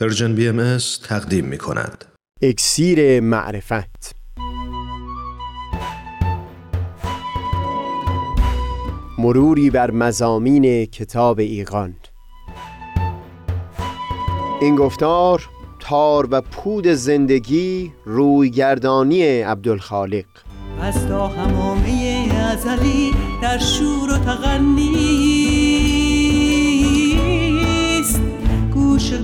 پرژن BMS تقدیم می کند. اکسیر معرفت. مروری بر مضامین کتاب ایقان. این گفتار تار و پود زندگی، رویگردانی عبدالخالق. از تا همامه ازلی در شور و تغنیست، گوش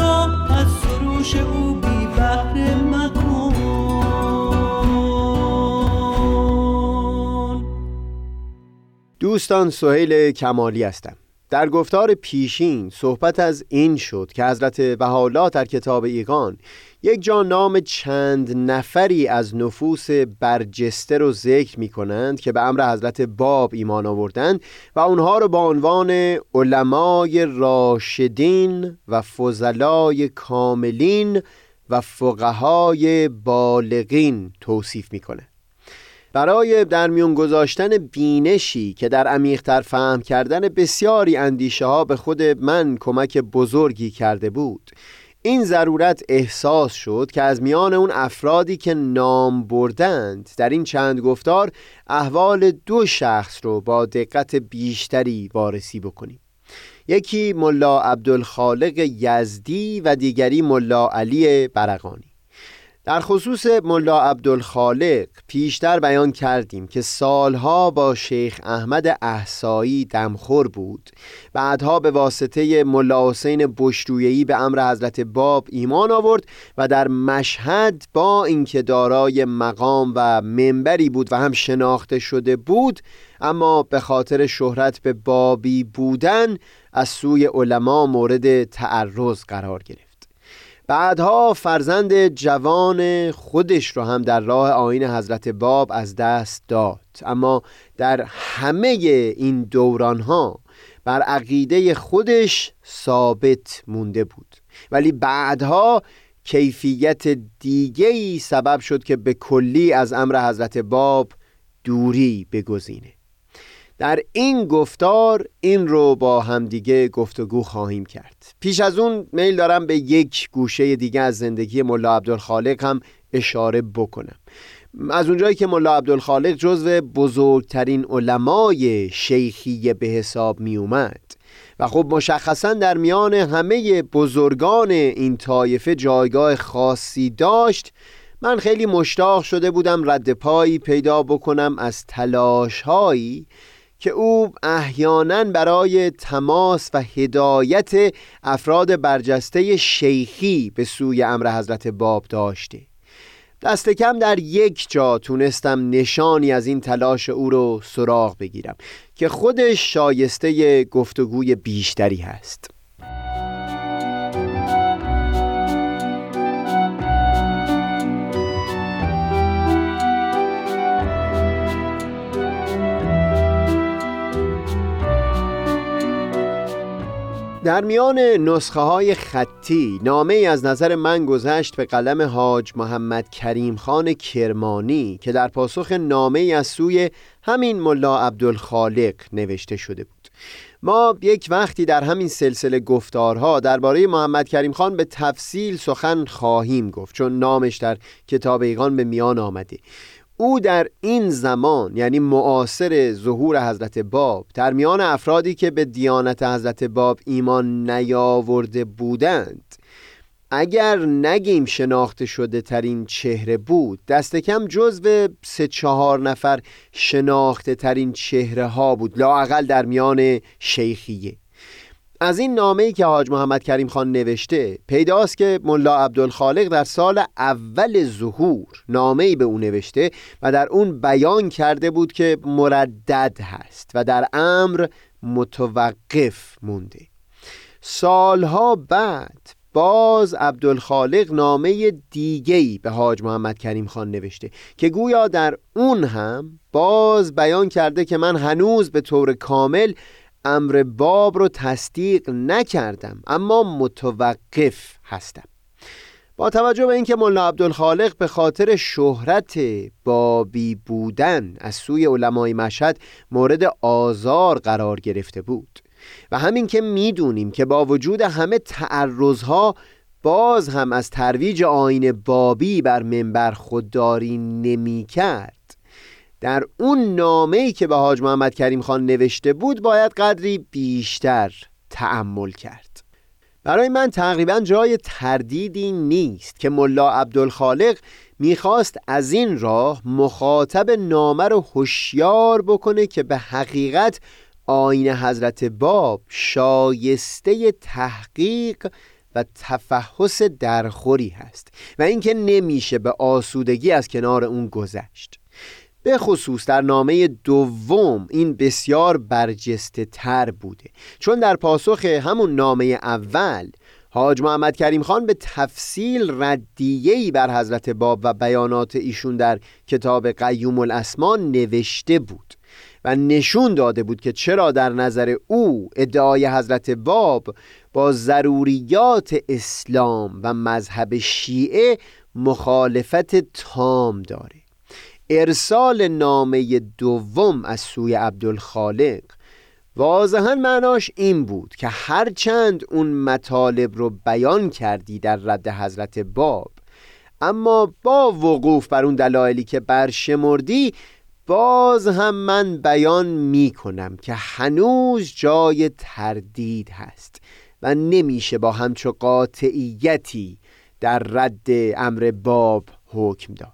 را از سروش او بی بهره مکن. دوستان، سهیل کمالی هستم. در گفتار پیشین صحبت از این شد که حضرت بهاءالله در کتاب ایقان یک جا نام چند نفری از نفوس برجسته رو ذکر می کنند که به امر حضرت باب ایمان آوردند و اونها رو با عنوان علمای راشدین و فضلای کاملین و فقهای بالغین توصیف می کنند. برای درمیون گذاشتن بینشی که در عمیق‌تر فهم کردن بسیاری اندیشه ها به خود من کمک بزرگی کرده بود، این ضرورت احساس شد که از میان اون افرادی که نام بردند در این چند گفتار احوال دو شخص رو با دقت بیشتری وارسی بکنیم. یکی ملا عبدالخالق یزدی و دیگری ملا علی برقانی. در خصوص ملا عبدالخالق پیشتر بیان کردیم که سالها با شیخ احمد احصایی دمخور بود، بعدها به واسطه ملا حسین بشرویه‌ای به امر حضرت باب ایمان آورد و در مشهد با اینکه دارای مقام و منبری بود و هم شناخته شده بود، اما به خاطر شهرت به بابی بودن از سوی علما مورد تعرض قرار گرفت. بعدها فرزند جوان خودش رو هم در راه آیین حضرت باب از دست داد، اما در همه این دورانها بر عقیده خودش ثابت مونده بود. ولی بعدها کیفیت دیگه‌ای سبب شد که به کلی از امر حضرت باب دوری بگزینه. در این گفتار این رو با همدیگه گفتگو خواهیم کرد. پیش از اون میل دارم به یک گوشه دیگه از زندگی ملا عبدالخالق هم اشاره بکنم. از اونجایی که ملا عبدالخالق جزو بزرگترین علمای شیخیه به حساب می اومد و خب مشخصاً در میان همه بزرگان این طایفه جایگاه خاصی داشت، من خیلی مشتاق شده بودم رد پایی پیدا بکنم از تلاش‌هایی که او احیاناً برای تماس و هدایت افراد برجسته شیخی به سوی امر حضرت باب داشته. دست کم در یک جا تونستم نشانی از این تلاش او رو سراغ بگیرم که خودش شایسته گفتگوی بیشتری هست. در میان نسخه های خطی نامه ای از نظر من گذشت به قلم حاج محمد کریم خان کرمانی که در پاسخ نامه ای از سوی همین ملا عبدالخالق نوشته شده بود. ما یک وقتی در همین سلسله گفتارها درباره محمد کریم خان به تفصیل سخن خواهیم گفت، چون نامش در کتاب ایقان به میان آمده. او در این زمان، یعنی معاصر ظهور حضرت باب، در میان افرادی که به دیانت حضرت باب ایمان نیاورده بودند، اگر نگیم شناخته شده ترین چهره بود، دست کم جزو 3-4 نفر شناخته ترین چهره ها بود، لااقل در میان شیخیه. از این نامه‌ای که حاج محمد کریم خان نوشته پیداست که ملا عبدالخالق در سال اول ظهور نامه‌ای به او نوشته و در اون بیان کرده بود که مردد هست و در امر متوقف مونده. سالها بعد باز عبدالخالق نامه دیگه‌ای به حاج محمد کریم خان نوشته که گویا در اون هم باز بیان کرده که من هنوز به طور کامل امر باب رو تصدیق نکردم، اما متوقف هستم. با توجه به اینکه ملا عبدالخالق به خاطر شهرت بابی بودن از سوی علمای مشهد مورد آزار قرار گرفته بود و همین که میدونیم که با وجود همه تعرضها باز هم از ترویج آیین بابی بر منبر خودداری نمی کرد، در اون نامه‌ای که به حاج محمد کریم خان نوشته بود باید قدری بیشتر تأمل کرد. برای من تقریبا جای تردیدی نیست که ملا عبدالخالق میخواست از این راه مخاطب نامه رو هوشیار بکنه که به حقیقت آیین حضرت باب شایسته تحقیق و تفحص درخوری هست و اینکه نمیشه به آسودگی از کنار اون گذشت. به خصوص در نامه دوم این بسیار برجسته تر بوده، چون در پاسخ همون نامه اول حاج محمد کریم خان به تفصیل ردیه‌ای بر حضرت باب و بیانات ایشون در کتاب قیوم الاسما نوشته بود و نشون داده بود که چرا در نظر او ادعای حضرت باب با ضروریات اسلام و مذهب شیعه مخالفت تام داره. ارسال نامه دوم از سوی عبدالخالق واضحاً معناش این بود که هرچند اون مطالب رو بیان کردی در رد حضرت باب، اما با وقوف بر اون دلایلی که برشمردی باز هم من بیان می کنم که هنوز جای تردید هست و نمیشه با همچو قاطعیتی در رد امر باب حکم داد.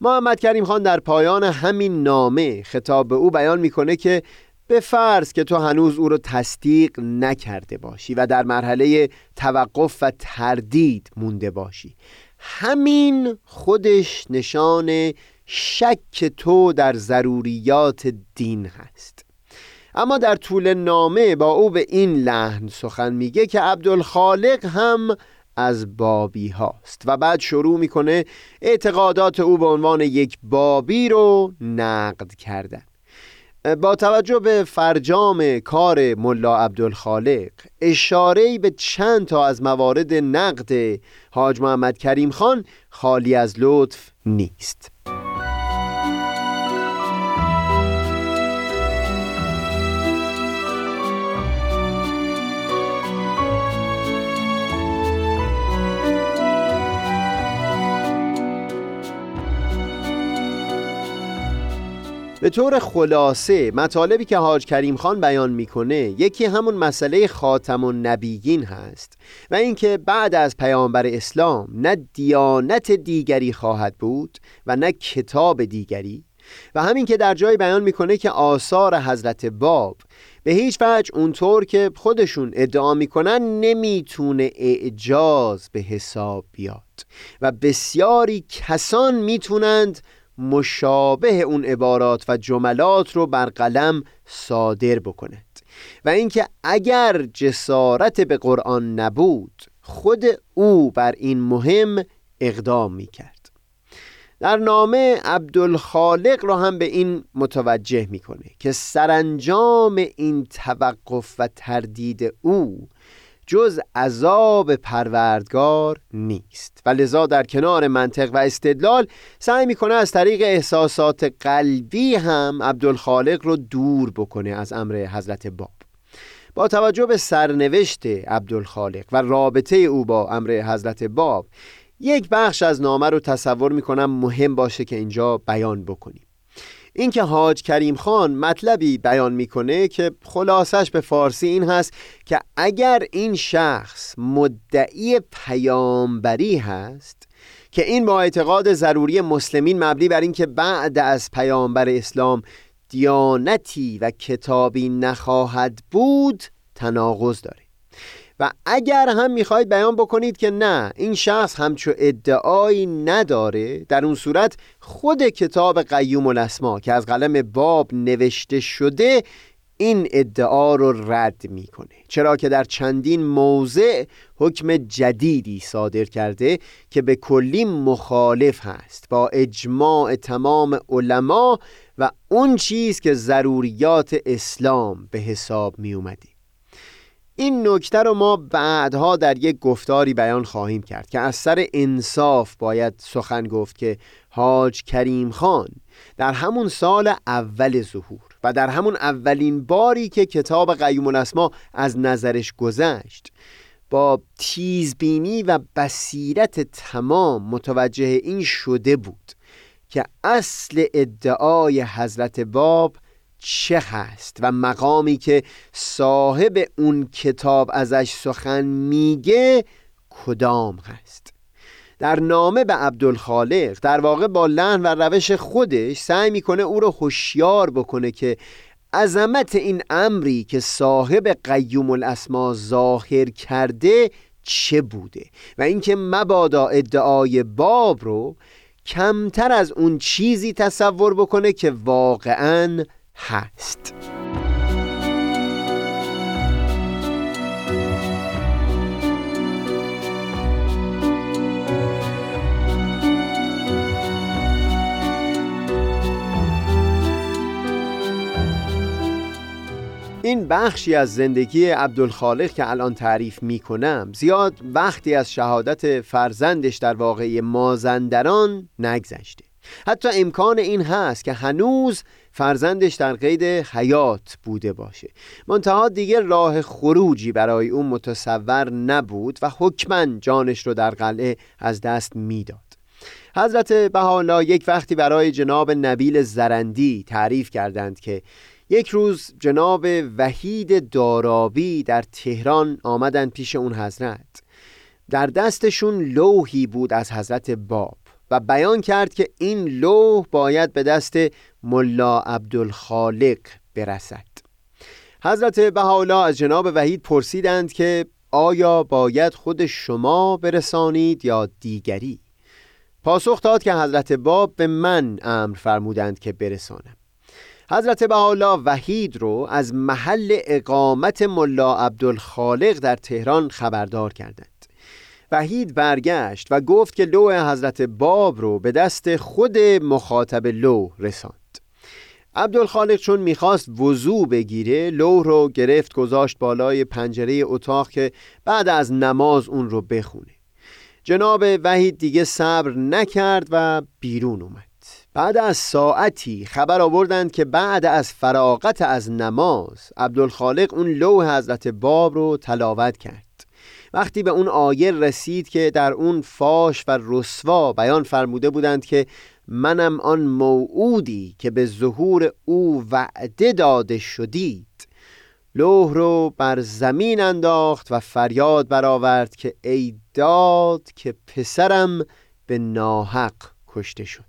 محمد کریم خان در پایان همین نامه خطاب به او بیان میکنه که به فرض که تو هنوز او رو تصدیق نکرده باشی و در مرحله توقف و تردید مونده باشی، همین خودش نشان شک تو در ضروریات دین هست. اما در طول نامه با او به این لحن سخن میگه که عبدالخالق هم از بابی هاست و بعد شروع میکنه اعتقادات او به عنوان یک بابی رو نقد کردن. با توجه به فرجام کار ملا عبدالخالق اشاره‌ای به چند تا از موارد نقد حاج محمد کریم خان خالی از لطف نیست. به طور خلاصه مطالبی که حاج کریم خان بیان میکنه یکی همون مسئله خاتم النبیین هست و اینکه بعد از پیامبر اسلام نه دیانت دیگری خواهد بود و نه کتاب دیگری، و همین که در جای بیان میکنه که آثار حضرت باب به هیچ وجه اونطور که خودشون ادعا میکنن نمیتونه اعجاز به حساب بیاد و بسیاری کسان میتونند مشابه اون عبارات و جملات رو بر قلم صادر بکند و اینکه اگر جسارت به قرآن نبود خود او بر این مهم اقدام میکرد. در نامه عبدالخالق رو هم به این متوجه میکنه که سرانجام این توقف و تردید او جز عذاب پروردگار نیست و لذا در کنار منطق و استدلال سعی میکنه از طریق احساسات قلبی هم عبدالخالق رو دور بکنه از امر حضرت باب. با توجه به سرنوشت عبدالخالق و رابطه او با امر حضرت باب یک بخش از نامه رو تصور میکنم مهم باشه که اینجا بیان بکنیم. اینکه حاج کریم خان مطلبی بیان میکنه که خلاصش به فارسی این هست که اگر این شخص مدعی پیامبری هست که این با اعتقاد ضروری مسلمین مبنی بر این که بعد از پیامبر اسلام دیانتی و کتابی نخواهد بود تناقض داره، و اگر هم میخواید بیان بکنید که نه این شخص همچو ادعایی نداره، در اون صورت خود کتاب قیوم الاسما که از قلم باب نوشته شده این ادعا رو رد میکنه، چرا که در چندین موضع حکم جدیدی صادر کرده که به کلی مخالف هست با اجماع تمام علما و اون چیز که ضروریات اسلام به حساب می اومده. این نکته رو ما بعدها در یک گفتاری بیان خواهیم کرد که از سر انصاف باید سخن گفت که حاج کریم خان در همون سال اول ظهور و در همون اولین باری که کتاب قیوم الاسما از نظرش گذشت، با تیزبینی و بصیرت تمام متوجه این شده بود که اصل ادعای حضرت باب چه هست و مقامی که صاحب اون کتاب ازش سخن میگه کدام هست. در نامه به عبدالخالق در واقع با لحن و روش خودش سعی میکنه او رو هوشیار بکنه که عظمت این امری که صاحب قیوم الاسما ظاهر کرده چه بوده و اینکه مبادا ادعای باب رو کمتر از اون چیزی تصور بکنه که واقعاً هست. این بخشی از زندگی عبدالخالق که الان تعریف می کنم زیاد وقتی از شهادت فرزندش در واقعه مازندران نگذشته. حتی امکان این هست که هنوز فرزندش در قید حیات بوده باشه، منتها دیگه راه خروجی برای اون متصور نبود و حکماً جانش رو در قلعه از دست میداد. حضرت بهاءالله یک وقتی برای جناب نبیل زرندی تعریف کردند که یک روز جناب وحید دارابی در تهران آمدند پیش اون حضرت. در دستشون لوحی بود از حضرت باب و بیان کرد که این لوح باید به دست ملا عبدالخالق برسد. حضرت بهاءالله از جناب وحید پرسیدند که آیا باید خود شما برسانید یا دیگری؟ پاسخ داد که حضرت باب به من امر فرمودند که برسانم. حضرت بهاءالله وحید رو از محل اقامت ملا عبدالخالق در تهران خبردار کردند. وحید برگشت و گفت که لوح حضرت باب رو به دست خود مخاطب لوح رساند. عبدالخالق چون میخواست وضو بگیره، لوح رو گرفت گذاشت بالای پنجره اتاق که بعد از نماز اون رو بخونه. جناب وحید دیگه صبر نکرد و بیرون اومد. بعد از ساعتی خبر آوردند که بعد از فراغت از نماز عبدالخالق اون لوح حضرت باب رو تلاوت کرد. وقتی به اون آیه رسید که در اون فاش و رسوا بیان فرموده بودند که منم آن موعودی که به ظهور او وعده داده شدید، لوح رو بر زمین انداخت و فریاد برآورد که ای داد که پسرم به ناحق کشته شد.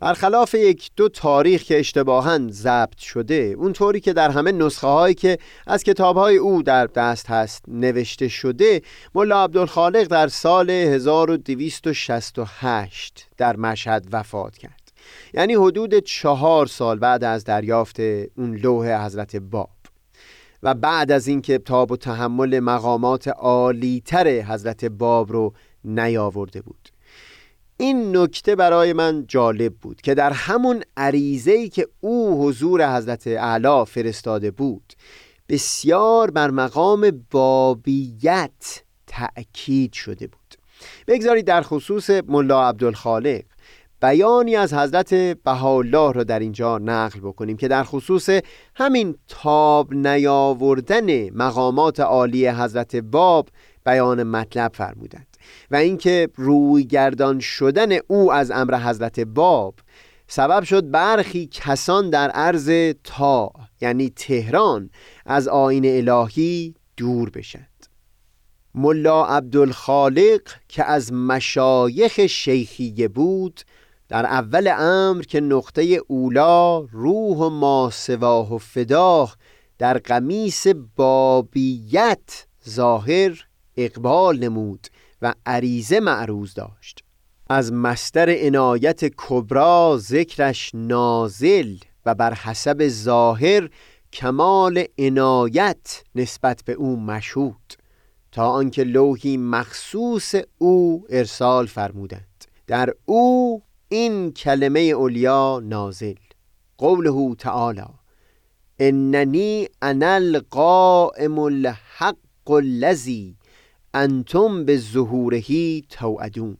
برخلاف یک دو تاریخ که اشتباهاً ضبط شده، اونطوری که در همه نسخه هایی که از کتاب های او در دست هست نوشته شده، ملا عبدالخالق در سال 1268 در مشهد وفات کرد، یعنی حدود 4 سال بعد از دریافت اون لوح حضرت باب و بعد از اینکه تاب و تحمل مقامات عالی تر حضرت باب رو نیاورده بود. این نکته برای من جالب بود که در همون عریضه‌ای که او حضور حضرت اعلی فرستاده بود، بسیار بر مقام بابیت تأکید شده بود. بگذارید در خصوص ملا عبدالخالق بیانی از حضرت بهاءالله را در اینجا نقل بکنیم که در خصوص همین تاب نیاوردن مقامات عالی حضرت باب بیان مطلب فرمودند و اینکه روی گردان شدن او از امر حضرت باب سبب شد برخی کسان در عرض تا یعنی تهران از آیین الهی دور بشند. ملا عبدالخالق که از مشایخ شیخیه بود، در اول امر که نقطه اولا روح ما سواه و فداه در قمیص بابیت ظاهر اقبال نمود و عریضه معروض داشت. از مصدر عنایت کبرا ذکرش نازل و بر حسب ظاهر کمال عنایت نسبت به او مشهود، تا آنکه لوحی مخصوص او ارسال فرمودند، در او این کلمه علیا نازل. قوله تعالی اننی انا القائم الحق الذی انتم به ظهورهی توعدون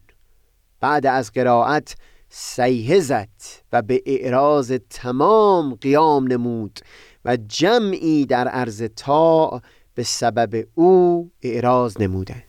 بعد از قرائت صیحه زد و به اعراض تمام قیام نمود و جمعی در عرض طاع به سبب او اعراض نمودند.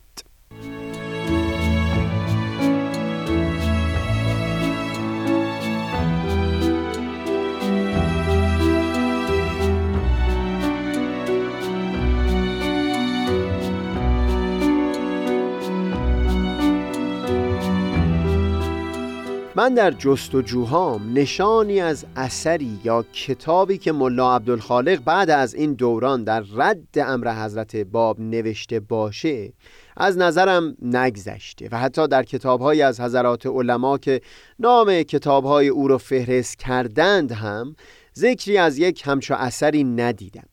من در جستجوهام نشانی از اثری یا کتابی که ملا عبدالخالق بعد از این دوران در رد امر حضرت باب نوشته باشه از نظرم نگذشته و حتی در کتاب‌های از حضرات علما که نام کتاب‌های او رو فهرست کردند هم ذکری از یک همچو اثری ندیدم.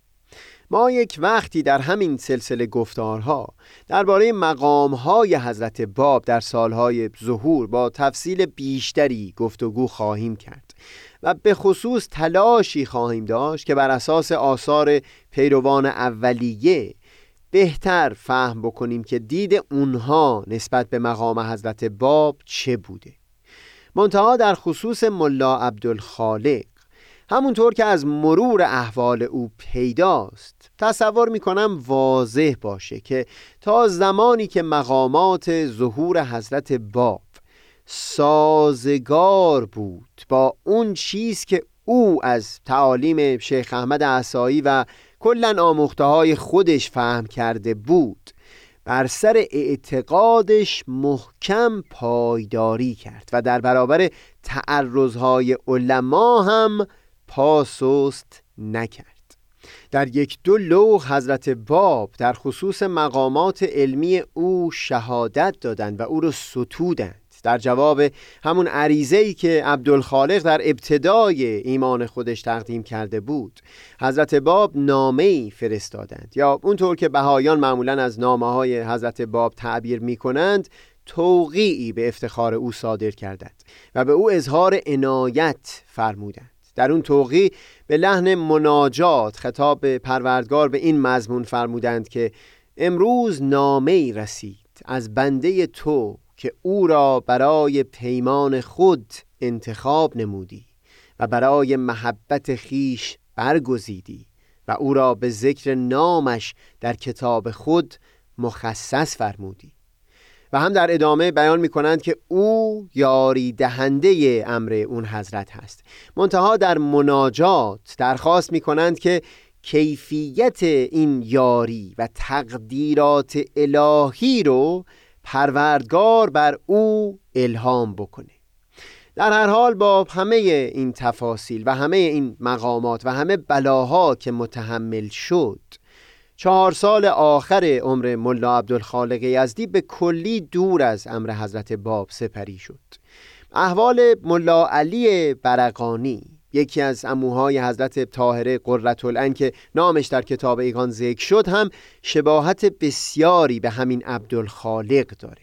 ما یک وقتی در همین سلسله گفتارها درباره مقام‌های حضرت باب در سالهای ظهور با تفصیل بیشتری گفتگو خواهیم کرد و به خصوص تلاشی خواهیم داشت که بر اساس آثار پیروان اولیه بهتر فهم بکنیم که دید اونها نسبت به مقام حضرت باب چه بوده. منتها در خصوص ملا عبدالخالق همونطور که از مرور احوال او پیداست تصور میکنم واضح باشه که تا زمانی که مقامات ظهور حضرت باب سازگار بود با اون چیز که او از تعالیم شیخ احمد عصایی و کلن آموخته‌های خودش فهم کرده بود، بر سر اعتقادش محکم پایداری کرد و در برابر تعرضهای علما هم پاسست نکرد. در یک دو لوح حضرت باب در خصوص مقامات علمی او شهادت دادند و او را ستودند. در جواب همون عریضه‌ای که عبدالخالق در ابتدای ایمان خودش تقدیم کرده بود، حضرت باب نامه‌ای فرستادند یا اونطور که بهایان معمولاً از نامه‌های حضرت باب تعبیر می‌کنند توقیعی به افتخار او صادر کردند و به او اظهار عنایت فرمودند. در اون توقیع به لحن مناجات خطاب به پروردگار به این مضمون فرمودند که امروز نامه‌ای رسید از بنده تو که او را برای پیمان خود انتخاب نمودی و برای محبت خیش برگزیدی و او را به ذکر نامش در کتاب خود مخصص فرمودی. و هم در ادامه بیان می کنند که او یاری دهنده امر اون حضرت هست. منتها در مناجات درخواست می کنند که کیفیت این یاری و تقدیرات الهی رو پروردگار بر او الهام بکنه. در هر حال با همه این تفاصیل و همه این مقامات و همه بلاها که متحمل شد، 4 سال آخر عمر ملا عبدالخالق یزدی به کلی دور از امر حضرت باب سپری شد. احوال ملا علی برقانی، یکی از عموهای حضرت طاهره قرةالعین که نامش در کتاب ایگان ذکر شد، هم شباهت بسیاری به همین عبدالخالق داره.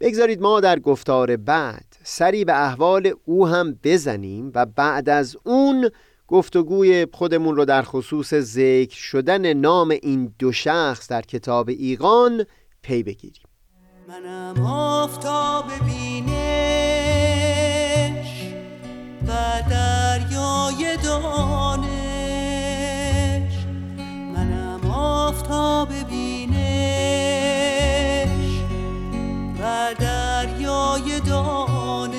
بگذارید ما در گفتار بعد سری به احوال او هم بزنیم و بعد از اون گفتگوی خودمون رو در خصوص ذکر شدن نام این دو شخص در کتاب ایقان پی بگیریم. منم آفتاب بینش و دریای دانش، منم آفتاب بینش و دریای دانش،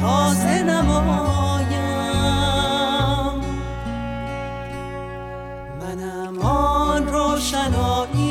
تازه نمایم، منم آن روشنایی